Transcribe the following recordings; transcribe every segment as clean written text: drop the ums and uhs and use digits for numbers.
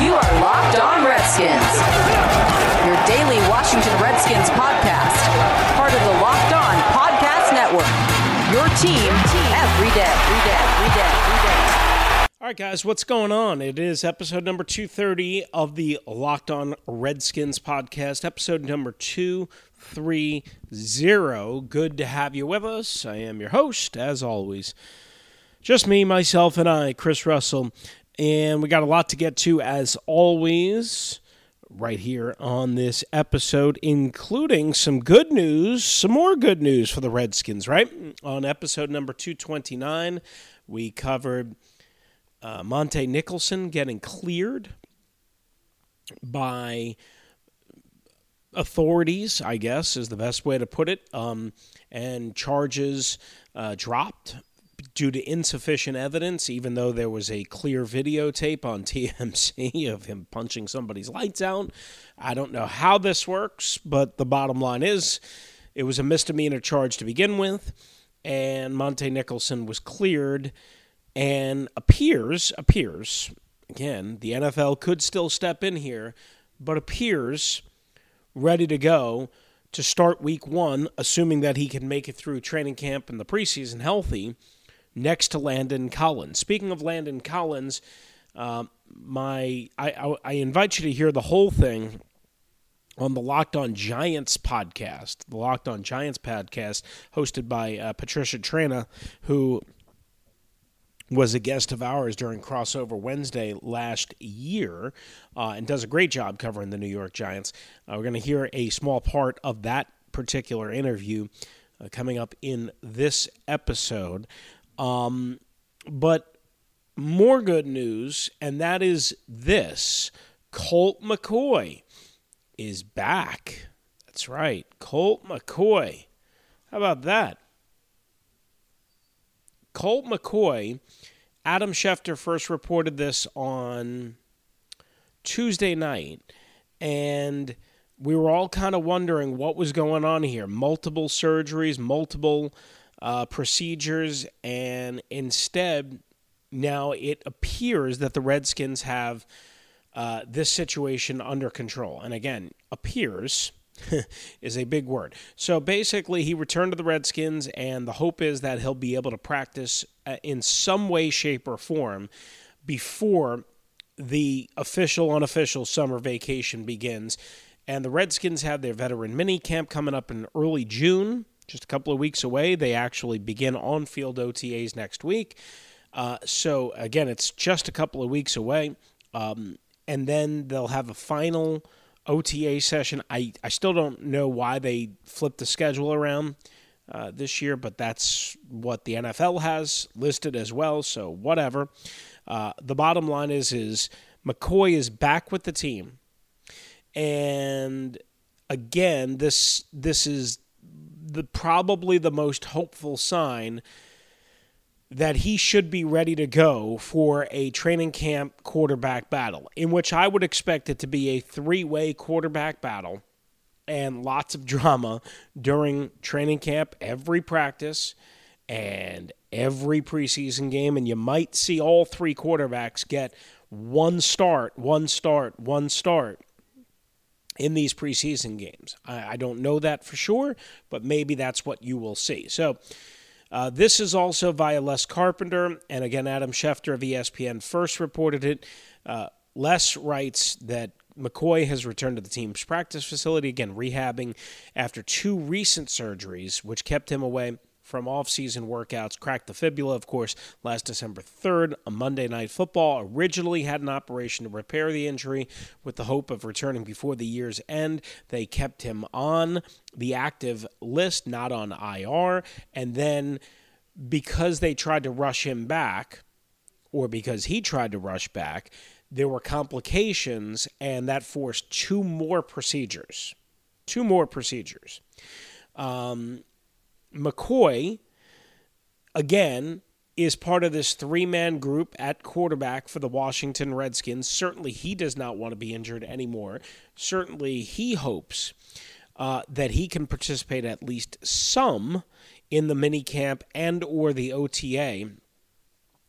You are Locked On Redskins, your daily Washington Redskins podcast, part of the Locked On Podcast Network, your team every day, All right, guys, what's going on? It is episode number 230 of the Locked On Redskins podcast, episode number 230. Good to have you with us. I am your host, as always. Just me, myself, and I, Chris Russell. And we got a lot to get to, as always, right here on this episode, including some good news, some more good news for the Redskins, right? On episode number 229, we covered Monte Nicholson getting cleared by authorities, I guess is the best way to put it, and charges dropped due to insufficient evidence, even though there was a clear videotape on TMC of him punching somebody's lights out. I don't know how this works, but the bottom line is it was a misdemeanor charge to begin with, and Monte Nicholson was cleared and appears, again, the NFL could still step in here, but appears ready to go to start week one, assuming that he can make it through training camp and the preseason healthy, next to Landon Collins. Speaking of Landon Collins, I invite you to hear the whole thing on the Locked On Giants podcast, hosted by Patricia Traina, who was a guest of ours during Crossover Wednesday last year and does a great job covering the New York Giants. We're going to hear a small part of that particular interview coming up in this episode. But more good news, and that is this. Colt McCoy is back. That's right, Colt McCoy. How about that? Colt McCoy, Adam Schefter first reported this on Tuesday night, and we were all kind of wondering what was going on here. Multiple surgeries, multiple procedures, and instead now it appears that the Redskins have this situation under control. And again, appears is a big word. So basically, he returned to the Redskins, and the hope is that he'll be able to practice in some way, shape, or form before the official, unofficial summer vacation begins. And the Redskins have their veteran mini camp coming up in early June, just a couple of weeks away. They actually begin on-field OTAs next week. So again, it's just a couple of weeks away. And then they'll have a final OTA session. I still don't know why they flipped the schedule around this year, but that's what the NFL has listed as well, so whatever. The bottom line is McCoy is back with the team. And again, this is probably the most hopeful sign that he should be ready to go for a training camp quarterback battle, in which I would expect it to be a three-way quarterback battle and lots of drama during training camp, every practice, and every preseason game. And you might see all three quarterbacks get one start in these preseason games. I don't know that for sure, but maybe that's what you will see. So this is also via Les Carpenter, and again, Adam Schefter of ESPN first reported it. Les writes that McCoy has returned to the team's practice facility, again, rehabbing after two recent surgeries, which kept him away from off-season workouts. Cracked the fibula, of course, last December 3rd, on Monday Night Football. Originally had an operation to repair the injury with the hope of returning before the year's end. They kept him on the active list, not on IR. And then because they tried to rush him back, or because he tried to rush back, there were complications, and that forced two more procedures. McCoy, again, is part of this three-man group at quarterback for the Washington Redskins. Certainly he does not want to be injured anymore. Certainly he hopes that he can participate at least some in the minicamp and or the OTA,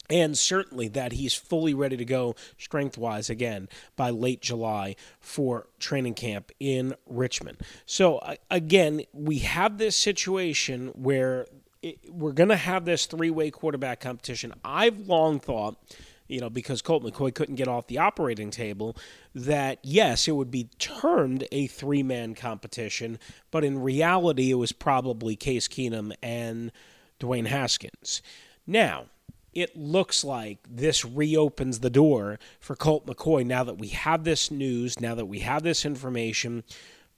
and certainly that he's fully ready to go strength-wise again by late July for training camp in Richmond. So, again, we have this situation where we're going to have this three-way quarterback competition. I've long thought, because Colt McCoy couldn't get off the operating table, that, yes, it would be termed a three-man competition, but in reality it was probably Case Keenum and Dwayne Haskins. Now, it looks like this reopens the door for Colt McCoy now that we have this news, now that we have this information,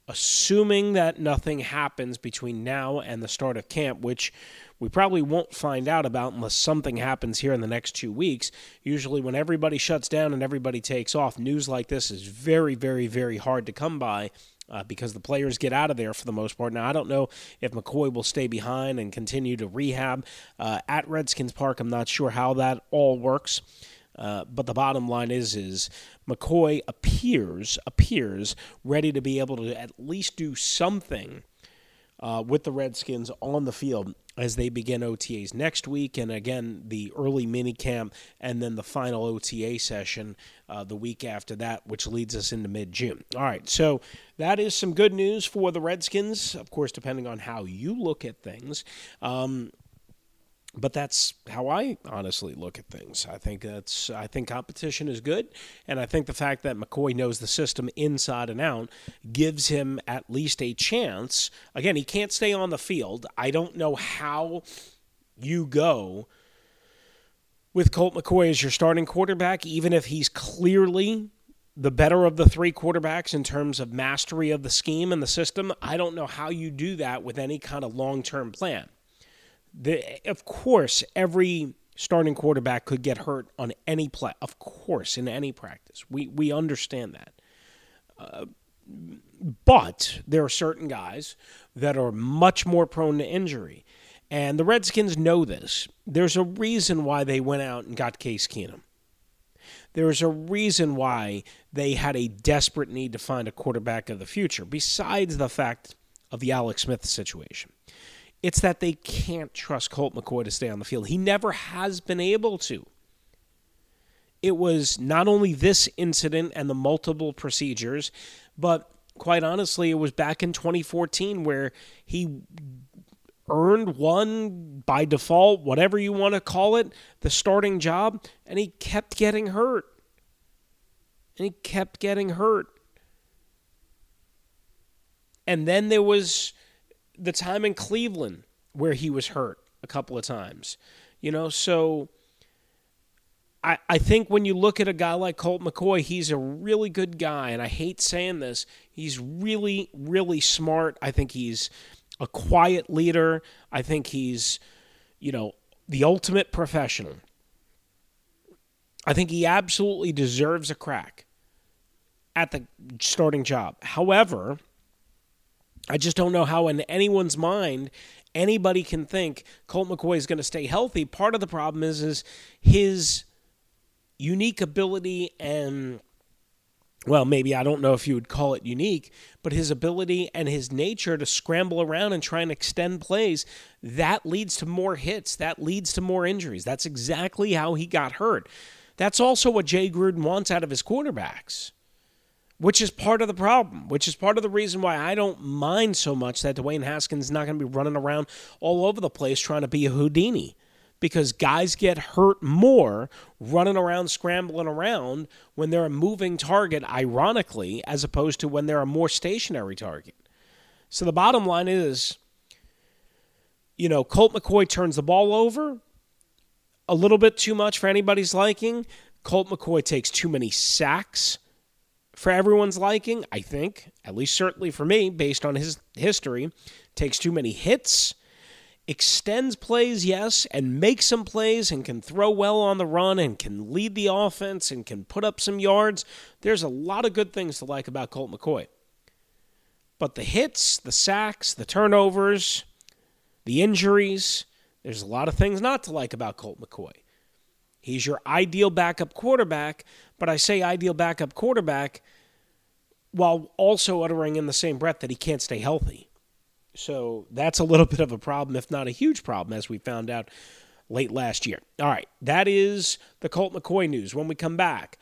assuming that nothing happens between now and the start of camp, which we probably won't find out about unless something happens here in the next 2 weeks. Usually when everybody shuts down and everybody takes off, news like this is very, very, very hard to come by. Because the players get out of there for the most part. Now, I don't know if McCoy will stay behind and continue to rehab at Redskins Park. I'm not sure how that all works. But the bottom line is McCoy appears ready to be able to at least do something with the Redskins on the field as they begin OTAs next week. And again, the early minicamp and then the final OTA session the week after that, which leads us into mid-June. All right, so that is some good news for the Redskins, of course, depending on how you look at things. But that's how I honestly look at things. I think competition is good, and I think the fact that McCoy knows the system inside and out gives him at least a chance. Again, he can't stay on the field. I don't know how you go with Colt McCoy as your starting quarterback, even if he's clearly the better of the three quarterbacks in terms of mastery of the scheme and the system. I don't know how you do that with any kind of long-term plan. Of course, every starting quarterback could get hurt on any play. Of course, in any practice. We understand that. But there are certain guys that are much more prone to injury. And the Redskins know this. There's a reason why they went out and got Case Keenum. There's a reason why they had a desperate need to find a quarterback of the future, besides the fact of the Alex Smith situation. It's that they can't trust Colt McCoy to stay on the field. He never has been able to. It was not only this incident and the multiple procedures, but quite honestly, it was back in 2014 where he earned one by default, whatever you want to call it, the starting job, and he kept getting hurt. And then there was the time in Cleveland where he was hurt a couple of times, so I think when you look at a guy like Colt McCoy, he's a really good guy, and I hate saying this. He's really, really smart. I think he's a quiet leader. I think he's, the ultimate professional. I think he absolutely deserves a crack at the starting job. However, I just don't know how in anyone's mind anybody can think Colt McCoy is going to stay healthy. Part of the problem is his unique ability and, well, maybe I don't know if you would call it unique, but his ability and his nature to scramble around and try and extend plays, that leads to more hits. That leads to more injuries. That's exactly how he got hurt. That's also what Jay Gruden wants out of his quarterbacks, which is part of the problem, which is part of the reason why I don't mind so much that Dwayne Haskins is not going to be running around all over the place trying to be a Houdini, because guys get hurt more running around, scrambling around when they're a moving target, ironically, as opposed to when they're a more stationary target. So the bottom line is, Colt McCoy turns the ball over a little bit too much for anybody's liking. Colt McCoy takes too many sacks for everyone's liking, I think, at least certainly for me, based on his history, takes too many hits, extends plays, yes, and makes some plays and can throw well on the run and can lead the offense and can put up some yards. There's a lot of good things to like about Colt McCoy. But the hits, the sacks, the turnovers, the injuries, there's a lot of things not to like about Colt McCoy. He's your ideal backup quarterback, but I say ideal backup quarterback while also uttering in the same breath that he can't stay healthy. So that's a little bit of a problem, if not a huge problem, as we found out late last year. All right, that is the Colt McCoy news. When we come back,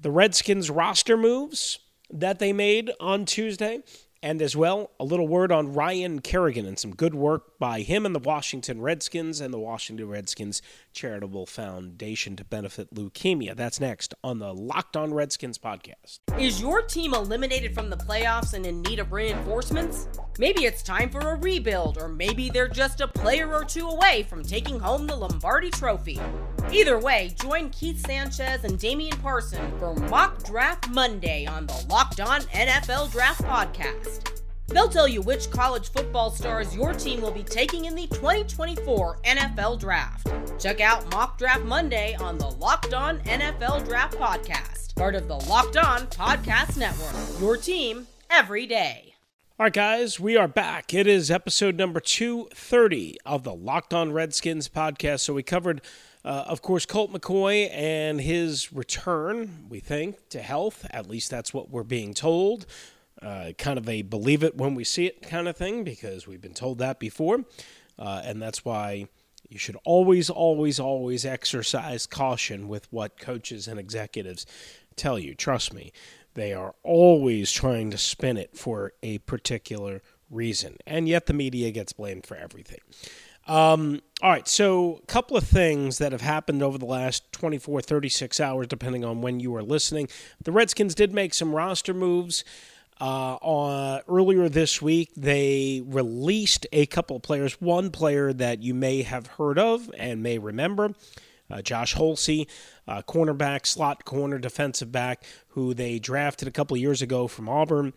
the Redskins roster moves that they made on Tuesday, and as well, a little word on Ryan Kerrigan and some good work by him and the Washington Redskins and the Washington Redskins Charitable Foundation to benefit leukemia. That's next on the Locked On Redskins podcast. Is your team eliminated from the playoffs and in need of reinforcements? Maybe it's time for a rebuild, or maybe they're just a player or two away from taking home the Lombardi Trophy. Either way, join Keith Sanchez and Damian Parson for Mock Draft Monday on the Locked On NFL Draft Podcast. They'll tell you which college football stars your team will be taking in the 2024 NFL Draft. Check out Mock Draft Monday on the Locked On NFL Draft Podcast, part of the Locked On Podcast Network, your team every day. All right, guys, we are back. It is episode number 230 of the Locked On Redskins podcast. So we covered, of course, Colt McCoy and his return, we think, to health. At least that's what we're being told. Kind of a believe it when we see it kind of thing, because we've been told that before. And that's why you should always, always, always exercise caution with what coaches and executives tell you. Trust me, they are always trying to spin it for a particular reason. And yet the media gets blamed for everything. All right, so a couple of things that have happened over the last 24, 36 hours, depending on when you are listening. The Redskins did make some roster moves. Earlier this week, they released a couple of players. One player that you may have heard of and may remember, Josh Holsey, cornerback, slot corner, defensive back, who they drafted a couple of years ago from Auburn,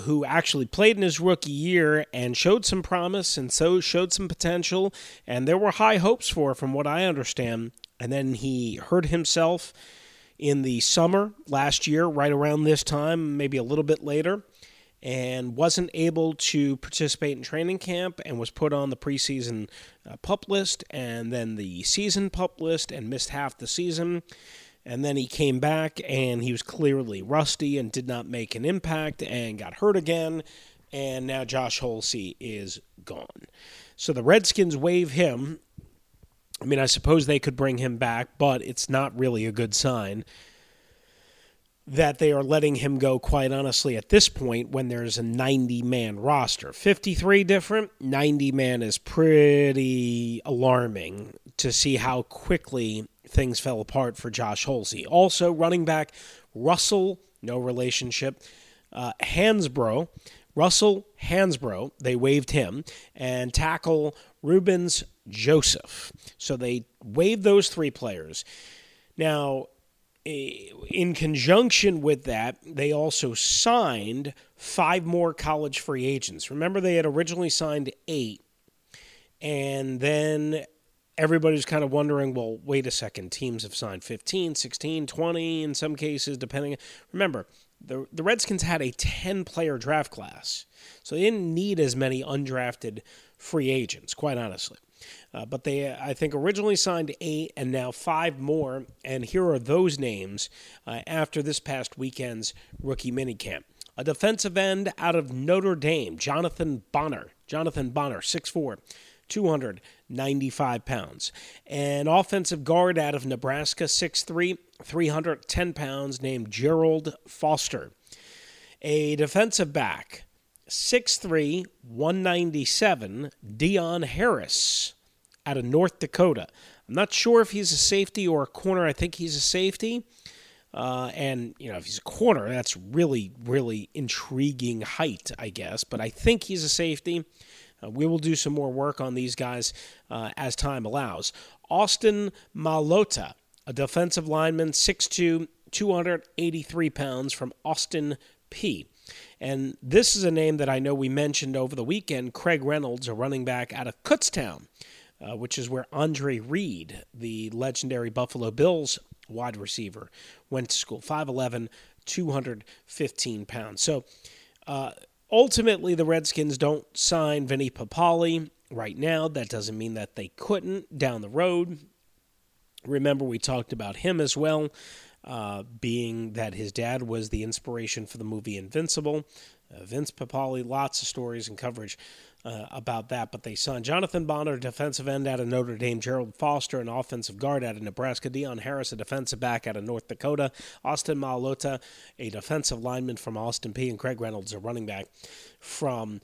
who actually played in his rookie year and showed some promise and so showed some potential. And there were high hopes for, from what I understand. And then he hurt himself in the summer last year, right around this time, maybe a little bit later, and wasn't able to participate in training camp and was put on the preseason PUP list and then the season PUP list and missed half the season. And then he came back and he was clearly rusty and did not make an impact and got hurt again. And now Josh Holsey is gone. So the Redskins waive him. I mean, I suppose they could bring him back, but it's not really a good sign that they are letting him go, quite honestly, at this point when there's a 90-man roster. 53 different, 90-man is pretty alarming to see how quickly things fell apart for Josh Holsey. Also, running back Russell, no relationship, Russell Hansbrough, they waived him, and tackle Rubens Joseph. So they waived those three players. Now, in conjunction with that, they also signed five more college free agents. Remember, they had originally signed 8, and then everybody's kind of wondering, well, wait a second, teams have signed 15, 16, 20 in some cases, depending. Remember, the Redskins had a 10-player draft class, so they didn't need as many undrafted free agents, quite honestly. But they, I think, originally signed 8 and now 5 more, and here are those names after this past weekend's rookie minicamp. A defensive end out of Notre Dame, Jonathan Bonner, 6'4", 295 pounds. An offensive guard out of Nebraska, 6'3", 310 pounds, named Gerald Foster. A defensive back, 6'3", 197, Deion Harris out of North Dakota. I'm not sure if he's a safety or a corner. I think he's a safety. And, you know, if he's a corner, that's really, really intriguing height, I guess. But I think he's a safety. We will do some more work on these guys as time allows. Austin Malota, a defensive lineman, 6'2", 283 pounds, from Austin P. And this is a name that I know we mentioned over the weekend, Craig Reynolds, a running back out of Kutztown, which is where Andre Reed, the legendary Buffalo Bills wide receiver, went to school. 5'11", 215 pounds. So ultimately, the Redskins don't sign Vince Papale right now. That doesn't mean that they couldn't down the road. Remember, we talked about him as well, being that his dad was the inspiration for the movie Invincible. Vince Papale, lots of stories and coverage about that, but they signed Jonathan Bonner, defensive end out of Notre Dame, Gerald Foster, an offensive guard out of Nebraska, Deion Harris, a defensive back out of North Dakota, Austin Malota, a defensive lineman from Austin Peay, and Craig Reynolds, a running back from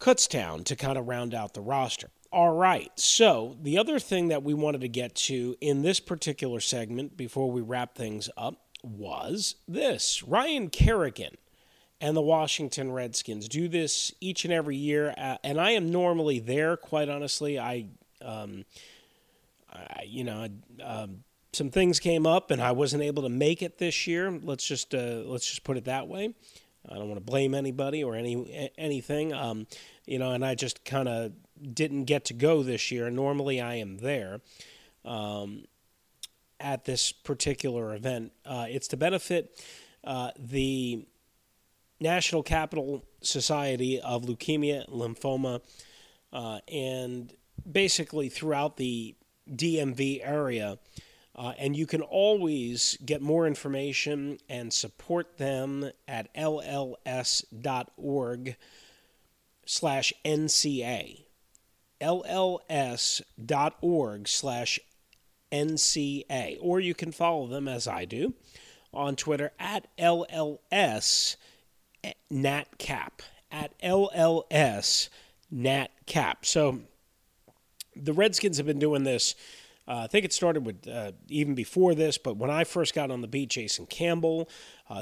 Kutztown, to kind of round out the roster. All right, so the other thing that we wanted to get to in this particular segment before we wrap things up was this. Ryan Kerrigan and the Washington Redskins do this each and every year, and I am normally there, quite honestly. Some things came up, and I wasn't able to make it this year. Let's just put it that way. I don't want to blame anybody or anything, and I just kind of didn't get to go this year. Normally I am there at this particular event. It's to benefit the National Capital Society of Leukemia and Lymphoma, and basically throughout the DMV area. And you can always get more information and support them at lls.org/NCA. lls.org/NCA. Or you can follow them, as I do, on Twitter at LLSNatCap. At LLSNatCap. So the Redskins have been doing this. I think it started with even before this, but when I first got on the beat, Jason Campbell,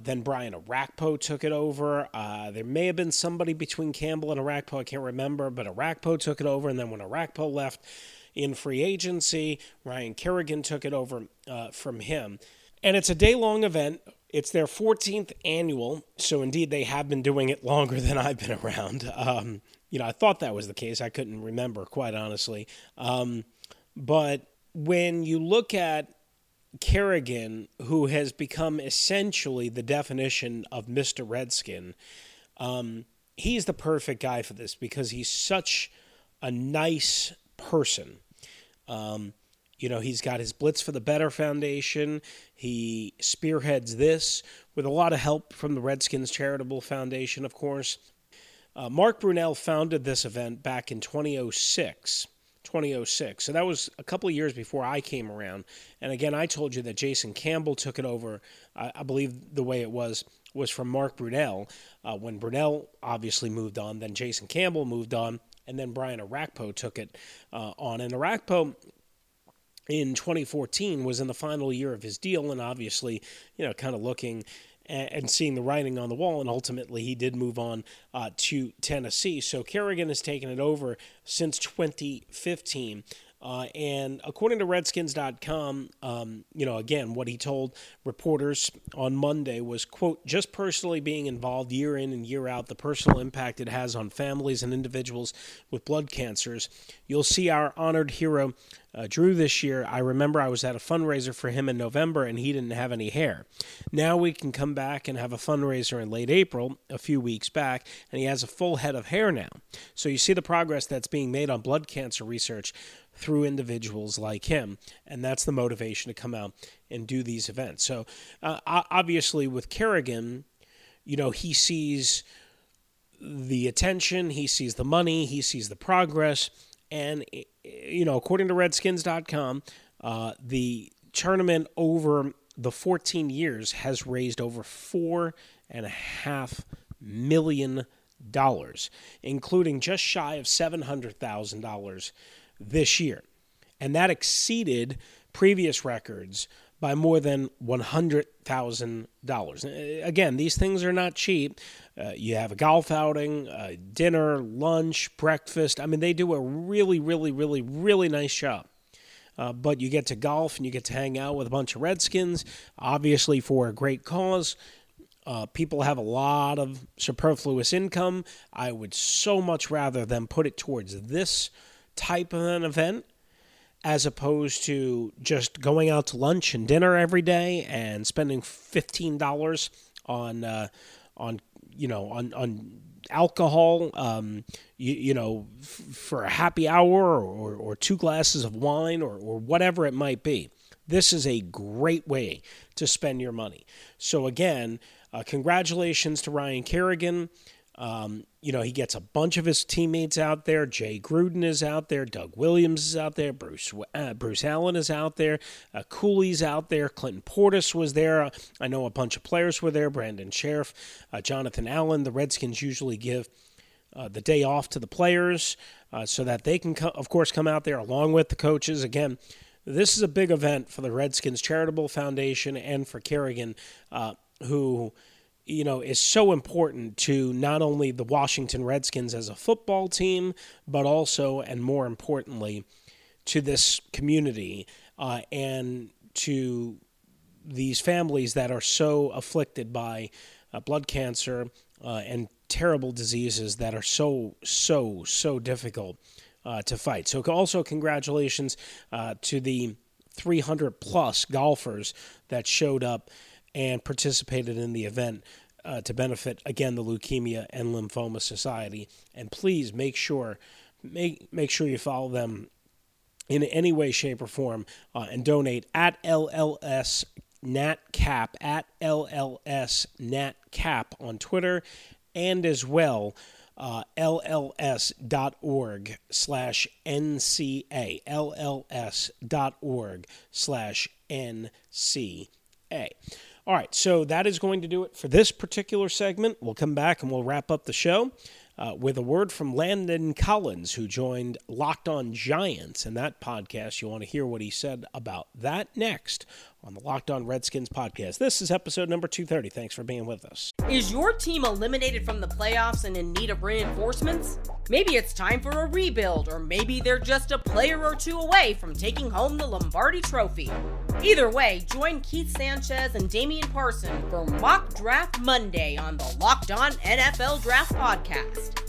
then Brian Orakpo took it over. There may have been somebody between Campbell and Orakpo, I can't remember, but Orakpo took it over, and then when Orakpo left in free agency, Ryan Kerrigan took it over from him. And it's a day-long event. It's their 14th annual, so indeed they have been doing it longer than I've been around. I thought that was the case. I couldn't remember, quite honestly. But when you look at Kerrigan, who has become essentially the definition of Mr. Redskin, he's the perfect guy for this because he's such a nice person. He's got his Blitz for the Better Foundation. He spearheads this with a lot of help from the Redskins Charitable Foundation, of course. Mark Brunell founded this event back in 2006. So that was a couple of years before I came around. And again, I told you that Jason Campbell took it over. I believe the way it was from Mark Brunell. When Brunell obviously moved on, then Jason Campbell moved on, and then Brian Orakpo took it on. And Orakpo in 2014 was in the final year of his deal and obviously, kind of looking and seeing the writing on the wall, and ultimately he did move on to Tennessee. So Kerrigan has taken it over since 2015. And according to Redskins.com, again, what he told reporters on Monday was, quote, just personally being involved year in and year out, the personal impact it has on families and individuals with blood cancers. You'll see our honored hero, Drew, this year. I remember I was at a fundraiser for him in November, and he didn't have any hair. Now we can come back and have a fundraiser in late April, a few weeks back, and he has a full head of hair now. So you see the progress that's being made on blood cancer research through individuals like him, and that's the motivation to come out and do these events. So obviously with Kerrigan, he sees the attention, he sees the money, he sees the progress, and, according to Redskins.com, the tournament over the 14 years has raised over $4.5 million, including just shy of $700,000 this year, and that exceeded previous records by more than $100,000. Again, these things are not cheap. You have a golf outing, dinner, lunch, breakfast. I mean, they do a really, really, really, really nice job. But you get to golf and you get to hang out with a bunch of Redskins, obviously for a great cause. People have a lot of superfluous income. I would so much rather them put it towards this type of an event as opposed to just going out to lunch and dinner every day and spending $15 on alcohol, for a happy hour or two glasses of wine or whatever it might be. This is a great way to spend your money. So again, congratulations to Ryan Kerrigan. He gets a bunch of his teammates out there. Jay Gruden is out there. Doug Williams is out there. Bruce Allen is out there. Cooley's out there. Clinton Portis was there. I know a bunch of players were there. Brandon Scherff, Jonathan Allen. The Redskins usually give the day off to the players so that they can, come out there along with the coaches. Again, this is a big event for the Redskins Charitable Foundation and for Kerrigan, who is so important to not only the Washington Redskins as a football team, but also, and more importantly, to this community and to these families that are so afflicted by blood cancer and terrible diseases that are so difficult to fight. So also congratulations to the 300-plus golfers that showed up and participated in the event to benefit, again, the Leukemia and Lymphoma Society. And please make sure you follow them in any way, shape, or form and donate at LLSNatCap, at LLSNatCap on Twitter, and as well LLS.org/NCA, LLS.org/NCA. All right, so that is going to do it for this particular segment. We'll come back and we'll wrap up the show with a word from Landon Collins, who joined Locked On Giants in that podcast. You want to hear what he said about that next on the Locked On Redskins podcast. This is episode number 230. Thanks for being with us. Is your team eliminated from the playoffs and in need of reinforcements? Maybe it's time for a rebuild, or maybe they're just a player or two away from taking home the Lombardi Trophy. Either way, join Keith Sanchez and Damian Parson for Mock Draft Monday on the Locked On NFL Draft Podcast.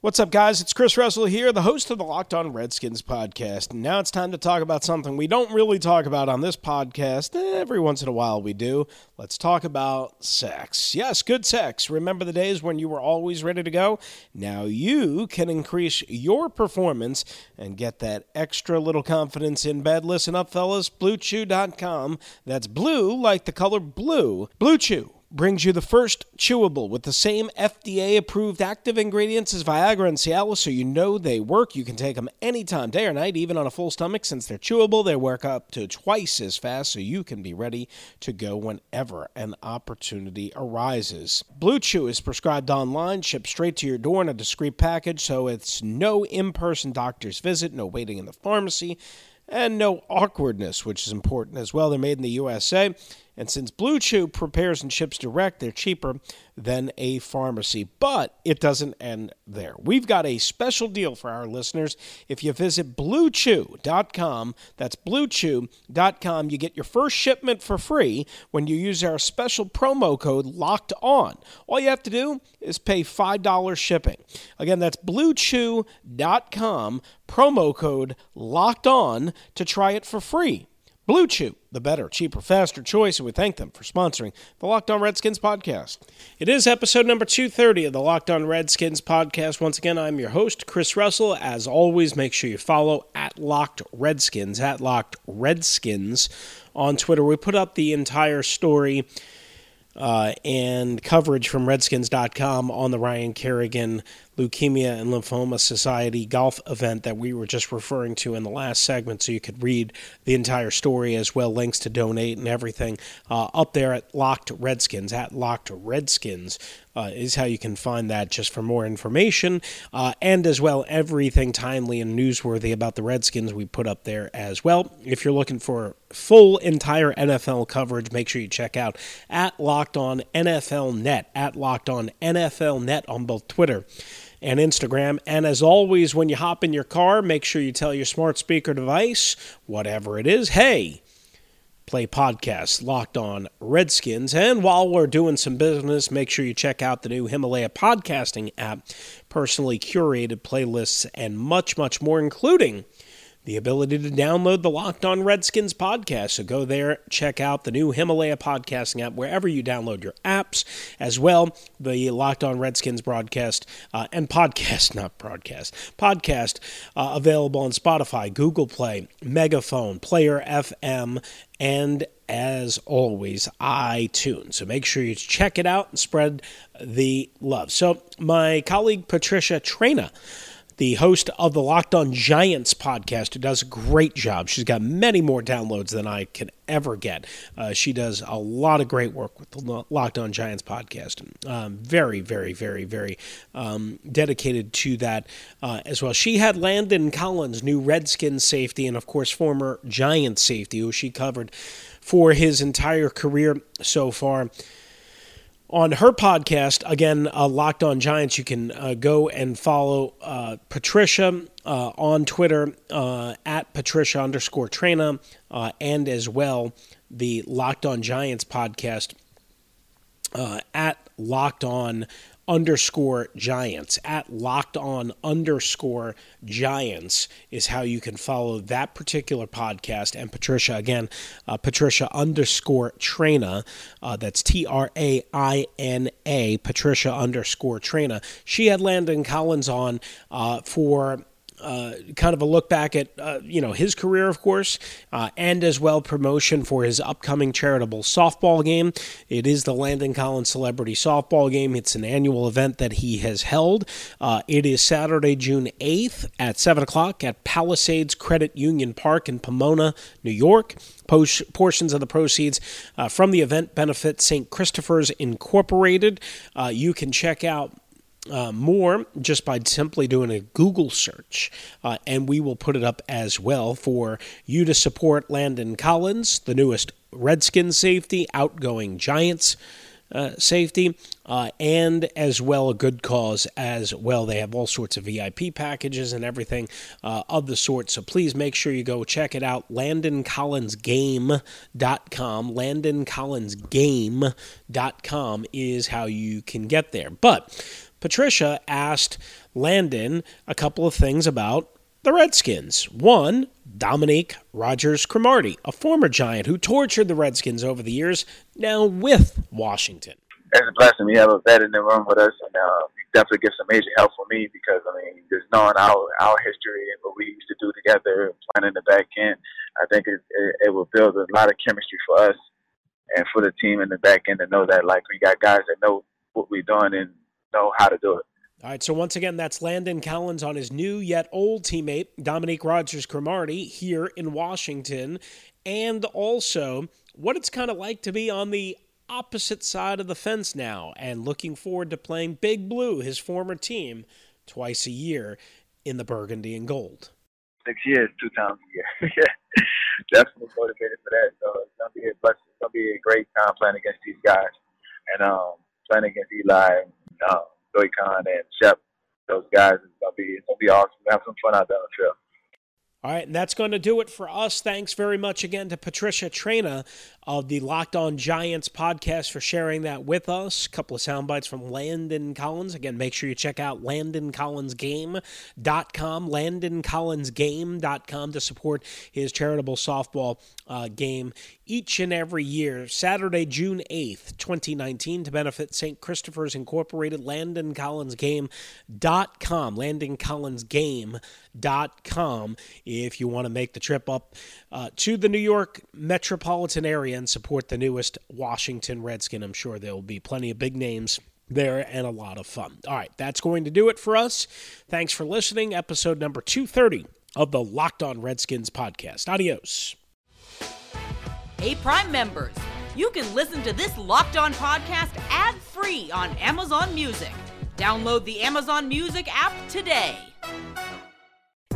What's up, guys? It's Chris Russell here, the host of the Locked On Redskins podcast. And now it's time to talk about something we don't really talk about on this podcast. Every once in a while we do. Let's talk about sex. Yes, good sex. Remember the days when you were always ready to go? Now you can increase your performance and get that extra little confidence in bed. Listen up, fellas. BlueChew.com. That's blue like the color blue. Blue Chew brings you the first chewable with the same FDA-approved active ingredients as Viagra and Cialis, so you know they work. You can take them anytime, day or night, even on a full stomach. Since they're chewable, they work up to twice as fast, so you can be ready to go whenever an opportunity arises. Blue Chew is prescribed online, shipped straight to your door in a discreet package, so it's no in-person doctor's visit, no waiting in the pharmacy, and no awkwardness, which is important as well. They're made in the USA, and since Blue Chew prepares and ships direct, they're cheaper than a pharmacy. But it doesn't end there. We've got a special deal for our listeners. If you visit BlueChew.com, that's BlueChew.com, you get your first shipment for free when you use our special promo code LOCKEDON. All you have to do is pay $5 shipping. Again, that's BlueChew.com, promo code LOCKEDON to try it for free. Blue Chew, the better, cheaper, faster choice, and we thank them for sponsoring the Locked On Redskins podcast. It is episode number 230 of the Locked On Redskins podcast. Once again, I'm your host, Chris Russell. As always, make sure you follow at Locked Redskins on Twitter. We put up the entire story and coverage from Redskins.com on the Ryan Kerrigan Leukemia and Lymphoma Society golf event that we were just referring to in the last segment, so you could read the entire story as well, links to donate and everything up there at Locked Redskins, at Locked Redskins. Is how you can find that just for more information. And as well, everything timely and newsworthy about the Redskins we put up there as well. If you're looking for full entire NFL coverage, make sure you check out at Locked On NFL Net, at Locked On NFL Net on both Twitter and Instagram. And as always, when you hop in your car, make sure you tell your smart speaker device, whatever it is, hey, play podcast Locked On Redskins. And while we're doing some business, make sure you check out the new Himalaya podcasting app, personally curated playlists, and much, much more, including the ability to download the Locked On Redskins podcast. So go there, check out the new Himalaya podcasting app, wherever you download your apps, as well the Locked On Redskins broadcast and podcast, not broadcast, podcast available on Spotify, Google Play, Megaphone, Player FM, and as always, iTunes. So make sure you check it out and spread the love. So my colleague Patricia Traina, the host of the Locked On Giants podcast, who does a great job. She's got many more downloads than I can ever get. She does a lot of great work with the Locked On Giants podcast. Very, very, very, very dedicated to that as well. She had Landon Collins, new Redskins safety, and of course, former Giants safety, who she covered for his entire career so far, on her podcast. Again, Locked On Giants. You can go and follow Patricia on Twitter at Patricia_Traina, and as well the Locked On Giants podcast at Locked On_Giants, at Locked On_Giants is how you can follow that particular podcast. And Patricia, again, Patricia_Traina, that's Traina, Patricia_Traina. She had Landon Collins on for kind of a look back at, his career, of course, and as well promotion for his upcoming charitable softball game. It is the Landon Collins Celebrity Softball Game. It's an annual event that he has held. It is Saturday, June 8th at 7 o'clock at Palisades Credit Union Park in Pomona, New York. Portions of the proceeds from the event benefit St. Christopher's Incorporated. You can check out more just by simply doing a Google search, and we will put it up as well for you to support Landon Collins, the newest Redskins safety, outgoing Giants safety, and as well a good cause as well. They have all sorts of VIP packages and everything of the sort, so please make sure you go check it out, LandonCollinsGame.com. LandonCollinsGame.com is how you can get there. But Patricia asked Landon a couple of things about the Redskins. One, Dominique Rogers-Cromartie, a former Giant who tortured the Redskins over the years, now with Washington. It's a blessing. We have a vet in the room with us, and he definitely gives some major help for me because, just knowing our history and what we used to do together, playing in the back end, I think it will build a lot of chemistry for us and for the team in the back end to know that, like, we got guys that know what we're doing and know how to do it. All right, so once again, that's Landon Collins on his new yet old teammate, Dominique Rogers-Cromartie, here in Washington, and also what it's kind of like to be on the opposite side of the fence now and looking forward to playing Big Blue, his former team, twice a year in the burgundy and gold. 6 years, 2 times a year. Yeah, definitely motivated for that. So it's going to be a great time playing against these guys and playing against Eli, Doycon, and Shep. Those guys, it's gonna be awesome. Have some fun out there on the field. All right, and that's going to do it for us. Thanks very much again to Patricia Traina of the Locked On Giants podcast for sharing that with us. A couple of sound bites from Landon Collins. Again, make sure you check out LandonCollinsGame.com, LandonCollinsGame.com, to support his charitable softball game each and every year. Saturday, June 8th, 2019, to benefit St. Christopher's Incorporated. LandonCollinsGame.com, LandonCollinsGame.com. If you want to make the trip up to the New York metropolitan area and support the newest Washington Redskin. I'm sure there will be plenty of big names there and a lot of fun. All right, that's going to do it for us. Thanks for listening. Episode number 230 of the Locked On Redskins podcast. Adios. Hey, Prime members, you can listen to this Locked On podcast ad-free on Amazon Music. Download the Amazon Music app today.